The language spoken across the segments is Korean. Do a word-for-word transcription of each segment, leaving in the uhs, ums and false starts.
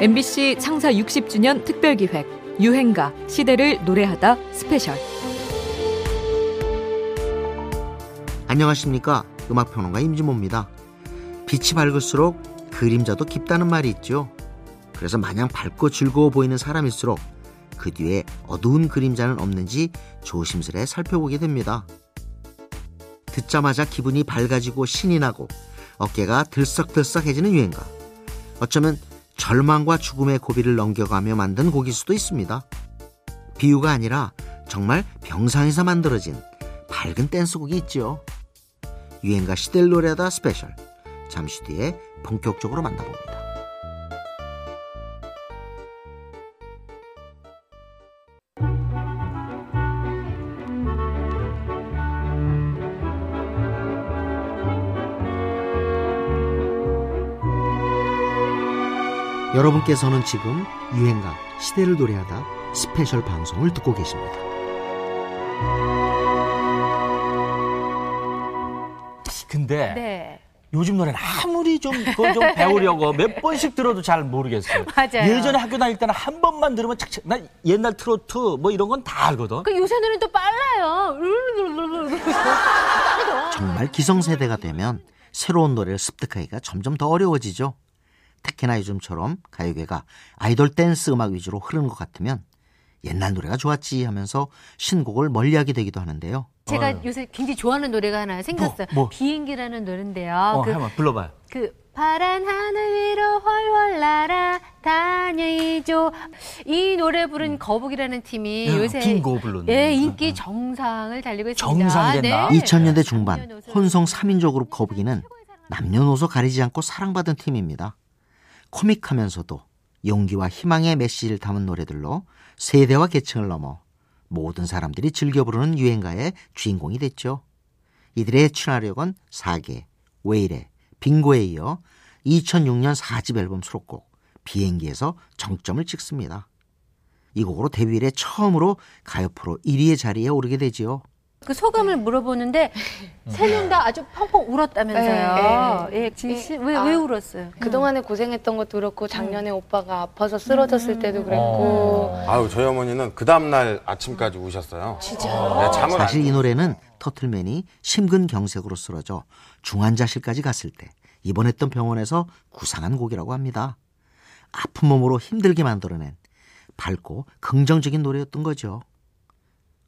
엠비씨 창사 육십 주년 특별기획 유행가 시대를 노래하다 스페셜. 안녕하십니까, 음악평론가 임진모입니다. 빛이 밝을수록 그림자도 깊다는 말이 있죠. 그래서 마냥 밝고 즐거워 보이는 사람일수록 그 뒤에 어두운 그림자는 없는지 조심스레 살펴보게 됩니다. 듣자마자 기분이 밝아지고 신이 나고 어깨가 들썩들썩해지는 유행가, 어쩌면 절망과 죽음의 고비를 넘겨가며 만든 곡일 수도 있습니다. 비유가 아니라 정말 병상에서 만들어진 밝은 댄스곡이 있죠. 유행가 시대를 노래하다 스페셜, 잠시 뒤에 본격적으로 만나봅니다. 여러분께서는 지금 유행가 시대를 노래하다 스페셜 방송을 듣고 계십니다. 근데 네. 요즘 노래는 아무리 좀 그걸 좀 배우려고 몇 번씩 들어도 잘 모르겠어요. 맞아요. 예전에 학교 다닐 때는 한 번만 들으면 착착. 난 옛날 트로트 뭐 이런 건 다 알거든. 그 요새 노래는 또 빨라요. 정말 기성세대가 되면 새로운 노래를 습득하기가 점점 더 어려워지죠. 특히나 요즘처럼 가요계가 아이돌 댄스 음악 위주로 흐르는 것 같으면 옛날 노래가 좋았지 하면서 신곡을 멀리하게 되기도 하는데요. 제가 어휴. 요새 굉장히 좋아하는 노래가 하나 생겼어요. 뭐, 뭐. 비행기라는 노래인데요. 어, 그, 한번 불러봐요. 그 파란 하늘 위로 훨훨 날아 다녀이죠. 이 노래 부른 음. 거북이라는 팀이 야, 요새 예, 인기 정상을 달리고 있습니다. 정상이 됐나? 네. 이천 년대 중반 혼성 삼 인조 그룹 거북이는 남녀노소 가리지 않고 사랑받은 팀입니다. 코믹하면서도 용기와 희망의 메시지를 담은 노래들로 세대와 계층을 넘어 모든 사람들이 즐겨 부르는 유행가의 주인공이 됐죠. 이들의 출하력은 사계, 왜 이래, 빙고에 이어 이천육 년 사 집 앨범 수록곡 비행기에서 정점을 찍습니다. 이 곡으로 데뷔 이래 처음으로 가요 프로 일 위의 자리에 오르게 되지요. 그 소감을 물어보는데 세 명 다 아주 펑펑 울었다면서요. 예, 예. 진심 왜, 왜 울었어요? 아, 그동안에 고생했던 것도 그렇고 작년에 음. 오빠가 아파서 쓰러졌을 때도 그랬고. 아. 아유, 저희 어머니는 그 다음날 아침까지 우셨어요. 진짜. 아. 네, 사실 이 노래는 터틀맨이 심근경색으로 쓰러져 중환자실까지 갔을 때 입원했던 병원에서 구상한 곡이라고 합니다. 아픈 몸으로 힘들게 만들어낸 밝고 긍정적인 노래였던 거죠.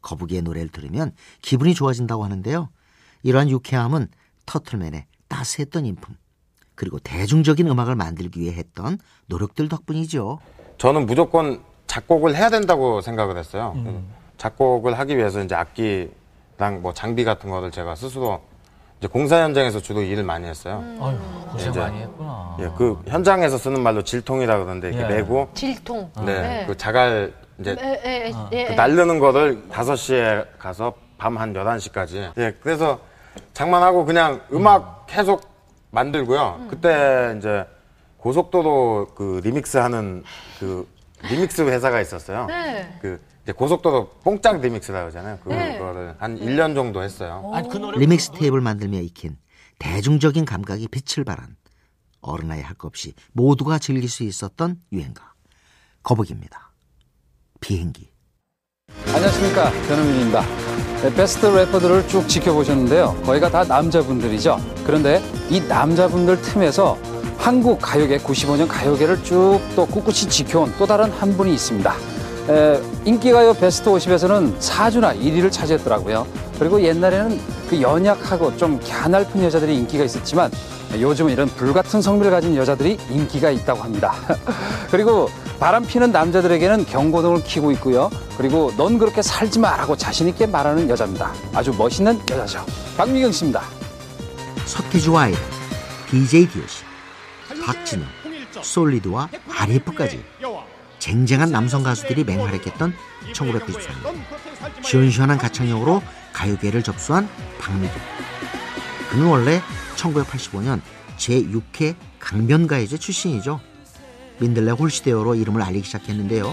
거북이의 노래를 들으면 기분이 좋아진다고 하는데요. 이러한 유쾌함은 터틀맨의 따스했던 인품, 그리고 대중적인 음악을 만들기 위해 했던 노력들 덕분이죠. 저는 무조건 작곡을 해야 된다고 생각을 했어요. 음. 작곡을 하기 위해서 이제 악기랑 뭐 장비 같은 거를 제가 스스로 이제 공사 현장에서 주로 일을 많이 했어요. 음. 아유, 고생 많이 했구나. 예, 그 현장에서 쓰는 말로 질통이라 그러는데 이렇게 예. 메고 질통. 네, 네. 그 자갈 이제 에, 에, 에, 그 날르는 거를 다섯 시에 가서 밤 한 열한 시까지. 예, 그래서 장만하고 그냥 음악 계속 만들고요. 음. 그때 이제 고속도로 그 리믹스 하는 그 리믹스 회사가 있었어요. 네. 그 이제 고속도로 뽕짝 리믹스라고 하잖아요. 그거를 네. 한 일 년 정도 했어요. 아니, 그 노래... 리믹스 테이프를 만들며 익힌 대중적인 감각이 빛을 발한 어른아이 할 것 없이 모두가 즐길 수 있었던 유행가 거북입니다. 비행기. 안녕하십니까, 변호민입니다. 네, 베스트 래퍼들을 쭉 지켜보셨는데요, 거의가 다 남자분들이죠. 그런데 이 남자분들 틈에서 한국 가요계, 구십오 년 가요계를 쭉 또 꿋꿋이 지켜온 또 다른 한 분이 있습니다. 에, 인기가요 베스트 오십에서는 사 주나 일 위를 차지했더라고요. 그리고 옛날에는 그 연약하고 좀 갸날픈 여자들이 인기가 있었지만 요즘은 이런 불같은 성미를 가진 여자들이 인기가 있다고 합니다. 그리고 바람피는 남자들에게는 경고등을 켜고 있고요. 그리고 넌 그렇게 살지 마라고 자신있게 말하는 여자입니다. 아주 멋있는 여자죠. 박미경 씨입니다. 서태지와 아이들, 디제이 디오씨, 박진영, 솔리드와 알이에프까지 쟁쟁한 남성 가수들이 맹활약했던 천구백구십삼 년 시원시원한 가창력으로 가요계를 접수한 박미경. 그는 원래 천구백팔십오 년 제육 회 강변가요제 출신이죠. 민들레 홀시데어로 이름을 알리기 시작했는데요.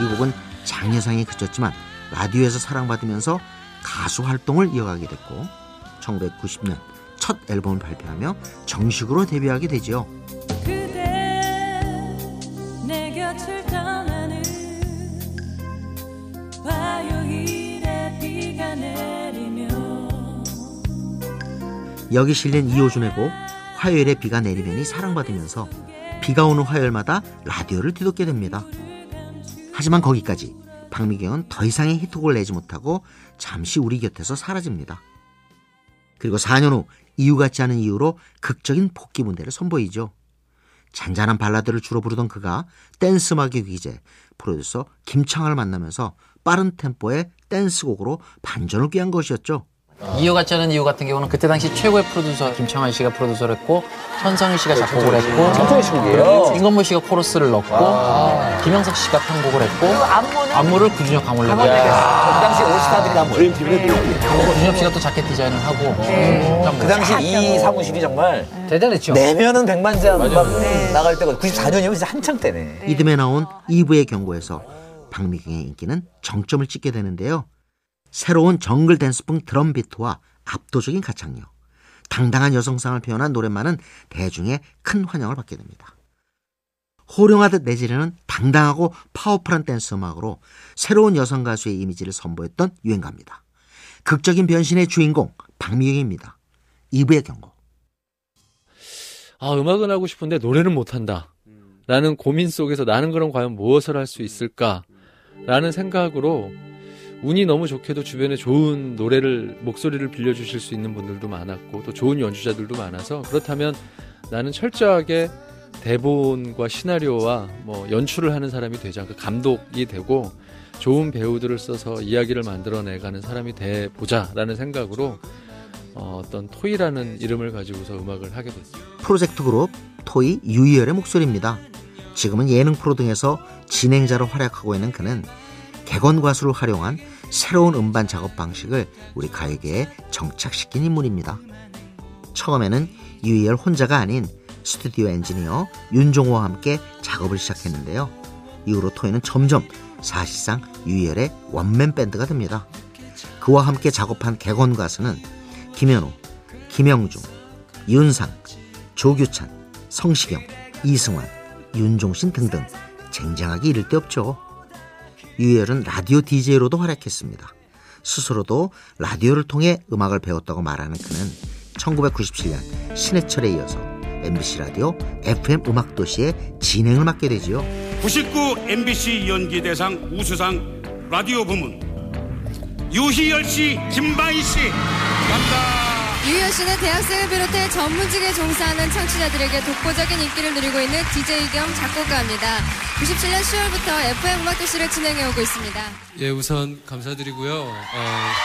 이 곡은 장려상에 그쳤지만 라디오에서 사랑받으면서 가수 활동을 이어가게 됐고 천구백구십 년 첫 앨범을 발표하며 정식으로 데뷔하게 되죠. 여기 실린 이호준의 곡 화요일에 비가 내리면이 사랑받으면서 비가 오는 화요일마다 라디오를 뒤덮게 됩니다. 하지만 거기까지 박미경은 더 이상의 히트곡을 내지 못하고 잠시 우리 곁에서 사라집니다. 그리고 사 년 후 이유 같지 않은 이유로 극적인 복귀 무대를 선보이죠. 잔잔한 발라드를 주로 부르던 그가 댄스 음악의 위제 프로듀서 김창완을 만나면서 빠른 템포의 댄스곡으로 반전을 꾀한 것이었죠. 이유 같지 않은 이유 같은 경우는 그때 당시 최고의 프로듀서 김창완 씨가 프로듀서를 했고 천성희 씨가 작곡을 했고 천성희 씨군요. 임건모 씨가 코러스를 넣고 아~ 김영석 씨가 편곡을 했고 안무는 안무를 구준혁 강원래가 그 당시 올스타들이 다 모인 팀이에요. 구준혁 씨가 또 자켓 디자인을 하고 네. 그 당시 이 사무실이 정말 대단했죠. 내면은 백만장 네. 나갈 때가 구십사 년이면 진짜 한창 때네. 이듬해 나온 이 부의 경고에서 박미경의 인기는 정점을 찍게 되는데요. 새로운 정글 댄스풍 드럼 비트와 압도적인 가창력, 당당한 여성상을 표현한 노랫말은 대중의 큰 환영을 받게 됩니다. 호령하듯 내지르는 당당하고 파워풀한 댄스 음악으로 새로운 여성 가수의 이미지를 선보였던 유행가입니다. 극적인 변신의 주인공 박미경입니다. 이 부의 경고. 아, 음악은 하고 싶은데 노래는 못한다. 라는 고민 속에서 나는 그럼 과연 무엇을 할 수 있을까? 라는 생각으로 운이 너무 좋게도 주변에 좋은 노래를 목소리를 빌려주실 수 있는 분들도 많았고 또 좋은 연주자들도 많아서 그렇다면 나는 철저하게 대본과 시나리오와 뭐 연출을 하는 사람이 되지 않고 감독이 되고 좋은 배우들을 써서 이야기를 만들어내가는 사람이 돼보자라는 생각으로 어떤 토이라는 이름을 가지고서 음악을 하게 됐어요. 프로젝트 그룹 토이 유희열의 목소리입니다. 지금은 예능 프로 등에서 진행자로 활약하고 있는 그는 객원 가수를 활용한 새로운 음반 작업 방식을 우리 가요계에 정착시킨 인물입니다. 처음에는 유희열 혼자가 아닌 스튜디오 엔지니어 윤종호와 함께 작업을 시작했는데요. 이후로 토이는 점점 사실상 유희열의 원맨 밴드가 됩니다. 그와 함께 작업한 객원 가수는 김현우, 김영중, 윤상, 조규찬, 성시경, 이승환, 윤종신 등등 쟁쟁하기 이를 데 없죠. 유희열은 라디오 디제이로도 활약했습니다. 스스로도 라디오를 통해 음악을 배웠다고 말하는 그는 천구백구십칠 년 신해철에 이어서 엠비씨 라디오 에프엠 음악도시의 진행을 맡게 되지요. 구십구 엠비씨 연기대상 우수상 라디오 부문 유희열 씨, 김바희 씨 감사합니다. 유희열 씨는 대학생을 비롯해 전문직에 종사하는 청취자들에게 독보적인 인기를 누리고 있는 디제이 겸 작곡가입니다. 구십칠 년 시월부터 에프엠 음악도시를 진행해오고 있습니다. 예, 우선 감사드리고요. 어,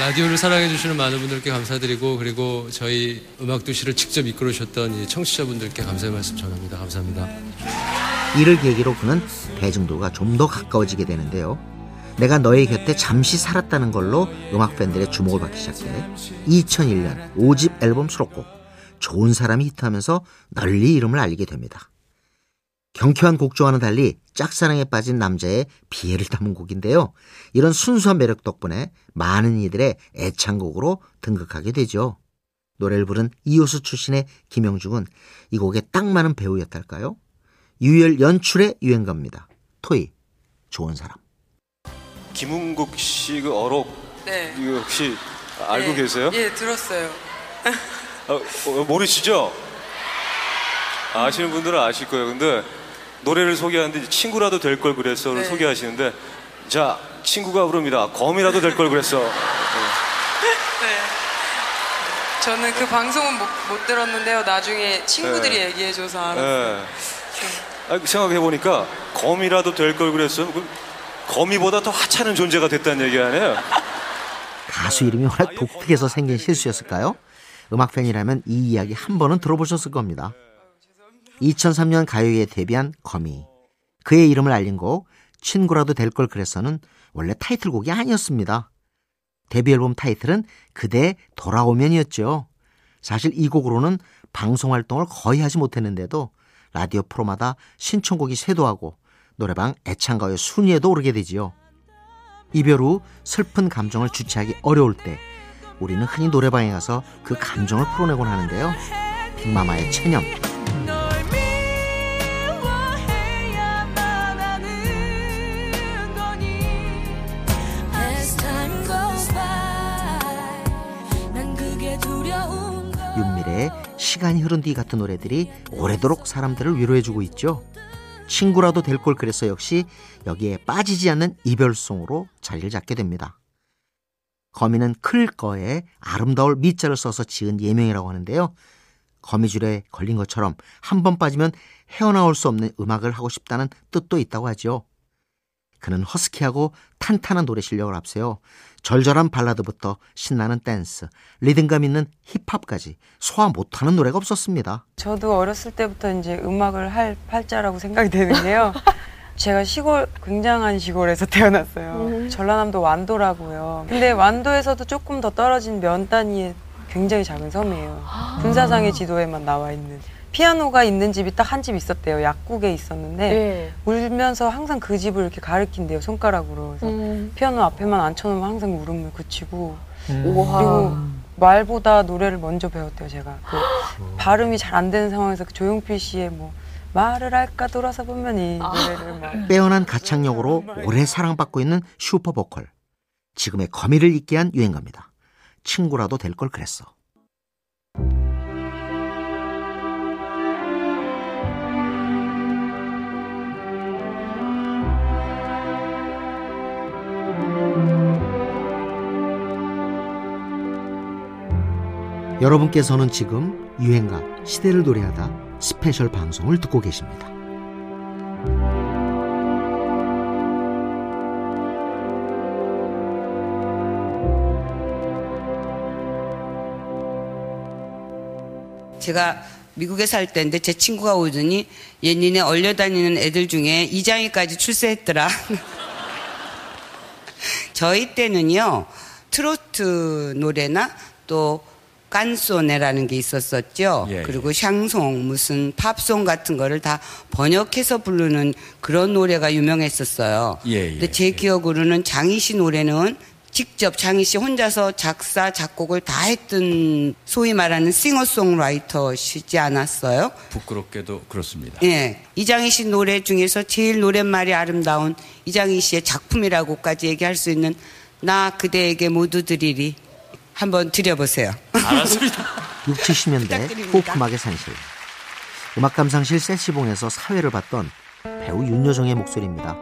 라디오를 사랑해주시는 많은 분들께 감사드리고 그리고 저희 음악도시를 직접 이끌어주셨던 청취자분들께 감사의 말씀 전합니다. 감사합니다. 이를 계기로 그는 대중들과 좀 더 가까워지게 되는데요. 내가 너의 곁에 잠시 살았다는 걸로 음악 팬들의 주목을 받기 시작해 이천일 년 오 집 앨범 수록곡 좋은 사람이 히트하면서 널리 이름을 알리게 됩니다. 경쾌한 곡조와는 달리 짝사랑에 빠진 남자의 비애를 담은 곡인데요. 이런 순수한 매력 덕분에 많은 이들의 애창곡으로 등극하게 되죠. 노래를 부른 이호수 출신의 김영중은 이 곡에 딱 맞는 배우였달까요? 유희열 연출의 유행가입니다. 토이, 좋은 사람. 김은국 씨 그 어록 네. 이거 혹시 알고 네. 계세요? 예, 들었어요. 어, 모르시죠? 아시는 분들은 아실 거예요. 근데 노래를 소개하는데 친구라도 될 걸 그랬어 네. 소개하시는데 자 친구가 부릅니다. 거미라도 될 걸 그랬어. 네. 네. 저는 그 방송은 못, 못 들었는데요. 나중에 친구들이 네. 얘기해줘서 알았어요. 네. 네. 아, 생각해보니까 거미라도 될 걸 그랬어. 거미보다 더 하찮은 존재가 됐다는 얘기 아니에요? 가수 이름이 워낙 독특해서 생긴 실수였을까요? 음악 팬이라면 이 이야기 한 번은 들어보셨을 겁니다. 이천삼 년 가요에 데뷔한 거미. 그의 이름을 알린 곡 친구라도 될 걸 그랬어는 원래 타이틀곡이 아니었습니다. 데뷔 앨범 타이틀은 그대 돌아오면이었죠. 사실 이 곡으로는 방송 활동을 거의 하지 못했는데도 라디오 프로마다 신청곡이 쇄도하고 노래방 애창가의 순위에도 오르게 되지요. 이별 후 슬픈 감정을 주체하기 어려울 때 우리는 흔히 노래방에 가서 그 감정을 풀어내곤 하는데요. 빅마마의 체념. 윤미래의 시간이 흐른 뒤 같은 노래들이 오래도록 사람들을 위로해주고 있죠. 친구라도 될 걸 그래서 역시 여기에 빠지지 않는 이별송으로 자리를 잡게 됩니다. 거미는 클 거에 아름다울 미자를 써서 지은 예명이라고 하는데요. 거미줄에 걸린 것처럼 한 번 빠지면 헤어나올 수 없는 음악을 하고 싶다는 뜻도 있다고 하죠. 그는 허스키하고 탄탄한 노래 실력을 앞세워 절절한 발라드부터 신나는 댄스, 리듬감 있는 힙합까지 소화 못하는 노래가 없었습니다. 저도 어렸을 때부터 이제 음악을 할 팔자라고 생각이 되는데요. 제가 시골, 굉장한 시골에서 태어났어요. 음. 전라남도 완도라고요. 근데 완도에서도 조금 더 떨어진 면 단위의 굉장히 작은 섬이에요. 군사상의 지도에만 나와 있는. 피아노가 있는 집이 딱 한 집 있었대요. 약국에 있었는데 네. 울면서 항상 그 집을 이렇게 가리킨대요. 손가락으로. 그래서 음. 피아노 앞에만 앉혀놓으면 항상 울음을 그치고 음. 그리고 말보다 노래를 먼저 배웠대요. 제가 그 발음이 잘 안 되는 상황에서 그 조용필 씨의 뭐 말을 할까 돌아서 보면 이 노래를 막 아. 빼어난 가창력으로 오래 사랑받고 있는 슈퍼보컬. 지금의 거미를 잊게 한 유행가입니다. 친구라도 될 걸 그랬어. 여러분께서는 지금 유행가 시대를 노래하다 스페셜 방송을 듣고 계십니다. 제가 미국에 살 때인데 제 친구가 오더니 얘 니네 얼려다니는 애들 중에 이장이까지 출세했더라. 저희 때는요. 트로트 노래나 또 깐소네라는 게 있었었죠. 예, 그리고 예. 샹송 무슨 팝송 같은 거를 다 번역해서 부르는 그런 노래가 유명했었어요. 예, 예, 근데 제 예. 기억으로는 장희 씨 노래는 직접 장희 씨 혼자서 작사 작곡을 다 했던 소위 말하는 싱어송라이터시지 않았어요? 부끄럽게도 그렇습니다. 예, 이장희 씨 노래 중에서 제일 노랫말이 아름다운 이장희 씨의 작품이라고까지 얘기할 수 있는 나 그대에게 모두 드리리. 한번 드려보세요. 알았습니다. 육십, 칠십 년대 호프막의 산실. 음악감상실 세시봉에서 사회를 봤던 배우 윤여정의 목소리입니다.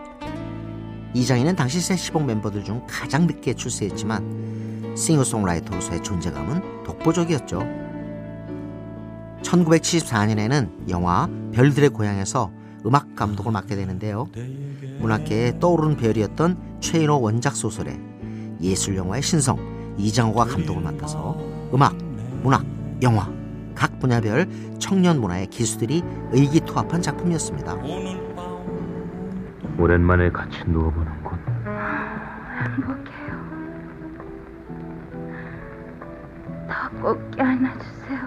이장희는 당시 세시봉 멤버들 중 가장 늦게 출세했지만 싱어송라이터로서의 존재감은 독보적이었죠. 천구백칠십사 년에는 영화 별들의 고향에서 음악감독을 맡게 되는데요. 문학계에 떠오르는 배열이었던 최인호 원작 소설에 예술영화의 신성 이장호가 감독을 맡아서 음악, 문학, 영화 각 분야별 청년 문화의 기수들이 의기투합한 작품이었습니다. 오랜만에 같이 누워보는 것 행복해요. 더 꼭 안아주세요.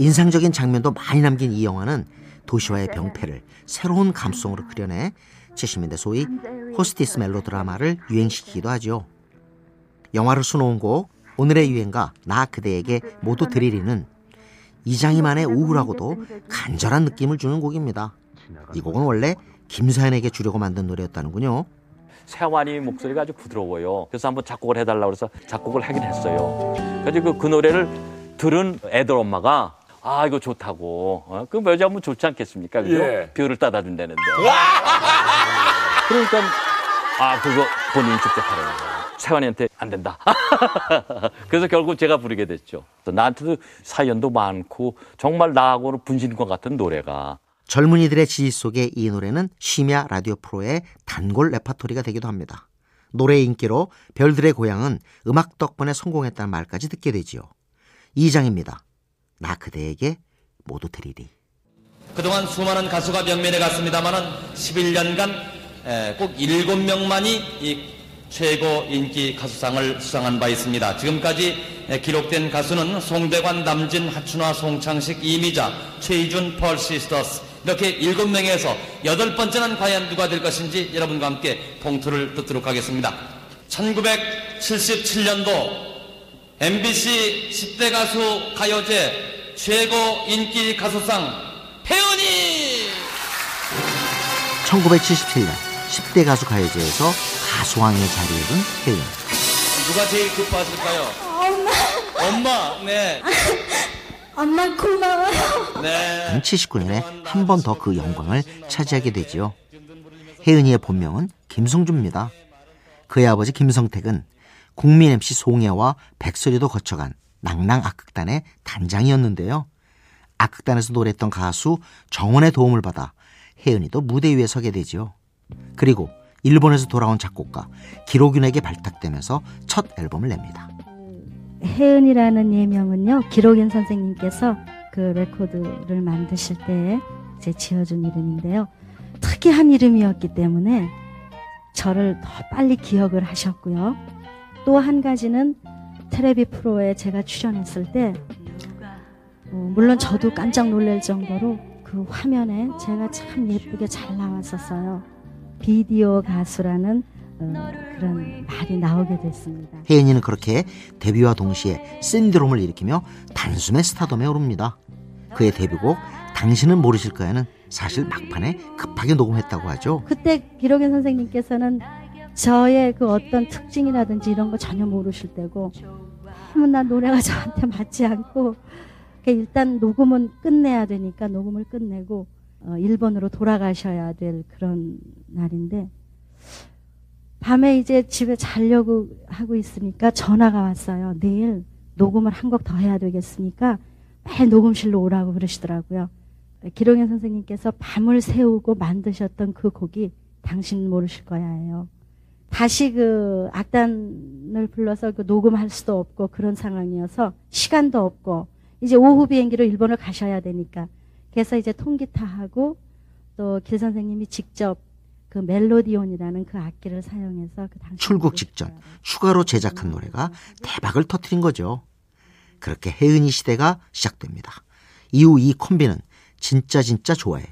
인상적인 장면도 많이 남긴 이 영화는 도시와의 병폐를 새로운 감성으로 그려내 칠십 년대 소위 호스티스 멜로드라마를 유행시키기도 하죠. 영화를 수놓은 곡 오늘의 유행가 나 그대에게 모두 드리리는 이장희만의 우울하고도 간절한 느낌을 주는 곡입니다. 이 곡은 원래 김사연에게 주려고 만든 노래였다는군요. 세환이 목소리가 아주 부드러워요. 그래서 한번 작곡을 해달라고 해서 작곡을 하긴 했어요. 그래서 그, 그 노래를 들은 애들 엄마가 아 이거 좋다고. 어? 그럼 여자분 좋지 않겠습니까? 그죠? 예. 비율을 따다준다는데. 그러니까 아 그거 본인이 직접 하라는 거예요. 세환이한테 안 된다. 그래서 결국 제가 부르게 됐죠. 나한테도 사연도 많고 정말 나하고는 분신과 같은 노래가. 젊은이들의 지지 속에 이 노래는 심야 라디오 프로의 단골 레파토리가 되기도 합니다. 노래의 인기로 별들의 고향은 음악 덕분에 성공했다는 말까지 듣게 되지요. 이장입니다. 나 그대에게 모두 드리리. 그동안 수많은 가수가 명면에 갔습니다만은 십일 년간 꼭 일곱 명만이 이 최고 인기 가수상을 수상한 바 있습니다. 지금까지 기록된 가수는 송대관, 남진, 하춘화, 송창식, 이미자, 최희준, 펄시스터스, 이렇게 일곱 명에서 여덟 번째는 과연 누가 될 것인지 여러분과 함께 봉투를 뜯도록 하겠습니다. 천구백칠십칠년도 엠비씨 십 대 가수 가요제 최고 인기 가수상 혜은이! 천구백칠십칠년 십 대 가수 가요제에서 가수왕의 자리에 든 혜은이. 누가 제일 기뻐하실까요? 엄마. 엄마, 네. 엄마 고마워요. 네. 칠십구년에 한 번 더 그 영광을 차지하게 되지요. 혜은이의 본명은 김성주입니다. 그의 아버지 김성택은 국민 엠씨 송혜와 백설이도 거쳐간 낭낭 악극단의 단장이었는데요. 악극단에서 노래했던 가수 정원의 도움을 받아 혜은이도 무대 위에 서게 되지요. 그리고 일본에서 돌아온 작곡가 길용연에게 발탁되면서 첫 앨범을 냅니다. 혜은이라는 예명은요, 길용연 선생님께서 그 레코드를 만드실 때 제 지어준 이름인데요. 특이한 이름이었기 때문에 저를 더 빨리 기억을 하셨고요. 또 한 가지는 텔레비 프로에 제가 출연했을 때 어, 물론 저도 깜짝 놀랄 정도로 그 화면에 제가 참 예쁘게 잘 나왔었어요. 비디오 가수라는 어, 그런 말이 나오게 됐습니다. 혜은이는 그렇게 데뷔와 동시에 신드롬을 일으키며 단숨에 스타덤에 오릅니다. 그의 데뷔곡 당신은 모르실 거야는 사실 막판에 급하게 녹음했다고 하죠. 그때 길용연 선생님께서는 저의 그 어떤 특징이라든지 이런 거 전혀 모르실 때고, 너무나 노래가 저한테 맞지 않고, 일단 녹음은 끝내야 되니까 녹음을 끝내고 어, 일본으로 돌아가셔야 될 그런 날인데, 밤에 이제 집에 자려고 하고 있으니까 전화가 왔어요. 내일 녹음을 한 곡 더 해야 되겠으니까 빨리 녹음실로 오라고 그러시더라고요. 길용연 선생님께서 밤을 새우고 만드셨던 그 곡이 당신 모르실 거야예요. 다시 그 악단을 불러서 그 녹음할 수도 없고 그런 상황이어서 시간도 없고, 이제 오후 비행기로 일본을 가셔야 되니까, 그래서 이제 통기타하고 또 길 선생님이 직접 그 멜로디온이라는 그 악기를 사용해서 그 당시 출국 직전 있어요. 추가로 제작한 노래가 대박을 터뜨린 거죠. 그렇게 혜은이 시대가 시작됩니다. 이후 이 콤비는 진짜 진짜 좋아해,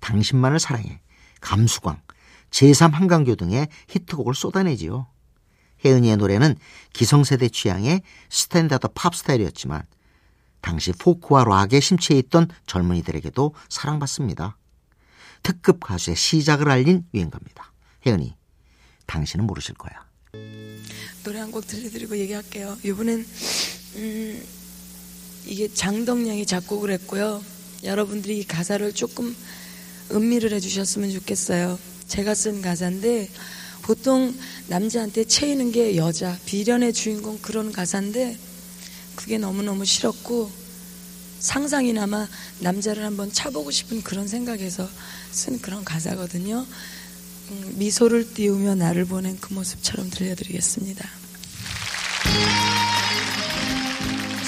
당신만을 사랑해, 감수광, 제삼 한강교 등의 히트곡을 쏟아내지요. 혜은이의 노래는 기성세대 취향의 스탠다드 팝 스타일이었지만 당시 포크와 락에 심취해 있던 젊은이들에게도 사랑받습니다. 특급 가수의 시작을 알린 유행가입니다. 혜은이, 당신은 모르실 거야. 노래 한 곡 들려드리고 얘기할게요. 이번엔 음, 이게 장덕량이 작곡을 했고요. 여러분들이 이 가사를 조금 음미를 해주셨으면 좋겠어요. 제가 쓴 가사인데, 보통 남자한테 채이는 게 여자, 비련의 주인공 그런 가사인데, 그게 너무너무 싫었고 상상이나마 남자를 한번 차보고 싶은 그런 생각에서 쓴 그런 가사거든요. 음, 미소를 띄우며 나를 보낸 그 모습처럼 들려드리겠습니다.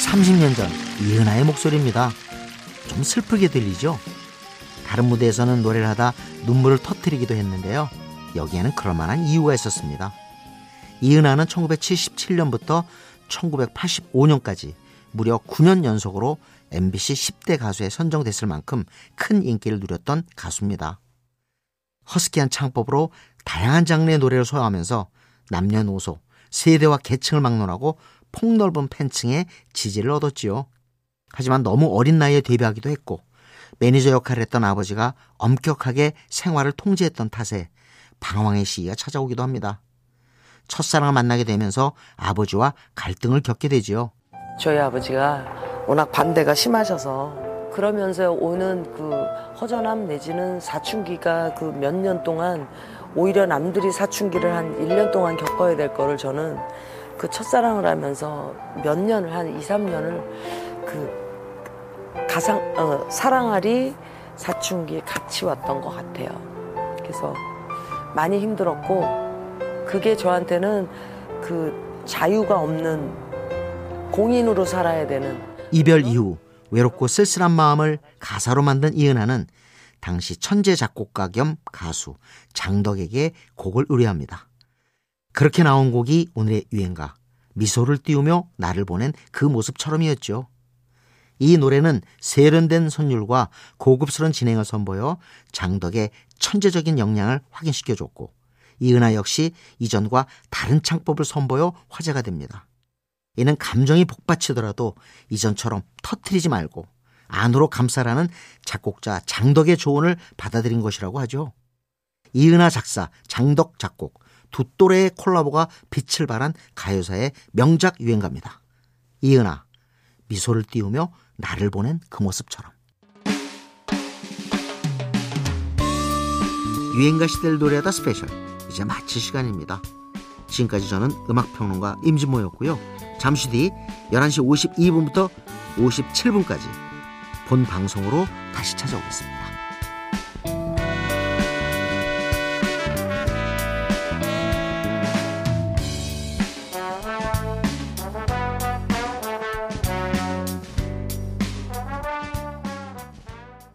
삼십년 전 이은하의 목소리입니다. 좀 슬프게 들리죠? 다른 무대에서는 노래를 하다 눈물을 터뜨리기도 했는데요. 여기에는 그럴만한 이유가 있었습니다. 이은하는 천구백칠십칠년부터 천구백팔십오년까지 무려 구년 연속으로 엠비씨 십 대 가수에 선정됐을 만큼 큰 인기를 누렸던 가수입니다. 허스키한 창법으로 다양한 장르의 노래를 소화하면서 남녀노소, 세대와 계층을 막론하고 폭넓은 팬층의 지지를 얻었지요. 하지만 너무 어린 나이에 데뷔하기도 했고, 매니저 역할을 했던 아버지가 엄격하게 생활을 통제했던 탓에 방황의 시기가 찾아오기도 합니다. 첫사랑을 만나게 되면서 아버지와 갈등을 겪게 되지요. 저희 아버지가 워낙 반대가 심하셔서, 그러면서 오는 그 허전함 내지는 사춘기가 그 몇 년 동안, 오히려 남들이 사춘기를 한 일년 동안 겪어야 될 거를 저는 그 첫사랑을 하면서 몇 년을, 한 이삼년을 그 가상, 어, 사랑아리 사춘기에 같이 왔던 것 같아요. 그래서 많이 힘들었고, 그게 저한테는 그 자유가 없는 공인으로 살아야 되는. 이별 이후 외롭고 쓸쓸한 마음을 가사로 만든 이은하는 당시 천재 작곡가 겸 가수 장덕에게 곡을 의뢰합니다. 그렇게 나온 곡이 오늘의 유행가 미소를 띄우며 나를 보낸 그 모습처럼이었죠. 이 노래는 세련된 선율과 고급스러운 진행을 선보여 장덕의 천재적인 역량을 확인시켜줬고, 이은하 역시 이전과 다른 창법을 선보여 화제가 됩니다. 이는 감정이 복받치더라도 이전처럼 터뜨리지 말고 안으로 감싸라는 작곡자 장덕의 조언을 받아들인 것이라고 하죠. 이은하 작사, 장덕 작곡, 두 또래의 콜라보가 빛을 발한 가요사의 명작 유행가입니다. 이은하, 미소를 띄우며 나를 보낸 그 모습처럼. 유행가 시대를 노래하다 스페셜, 이제 마칠 시간입니다. 지금까지 저는 음악평론가 임진모였고요. 잠시 뒤 열한 시 오십이 분부터 오십칠 분까지 본 방송으로 다시 찾아오겠습니다.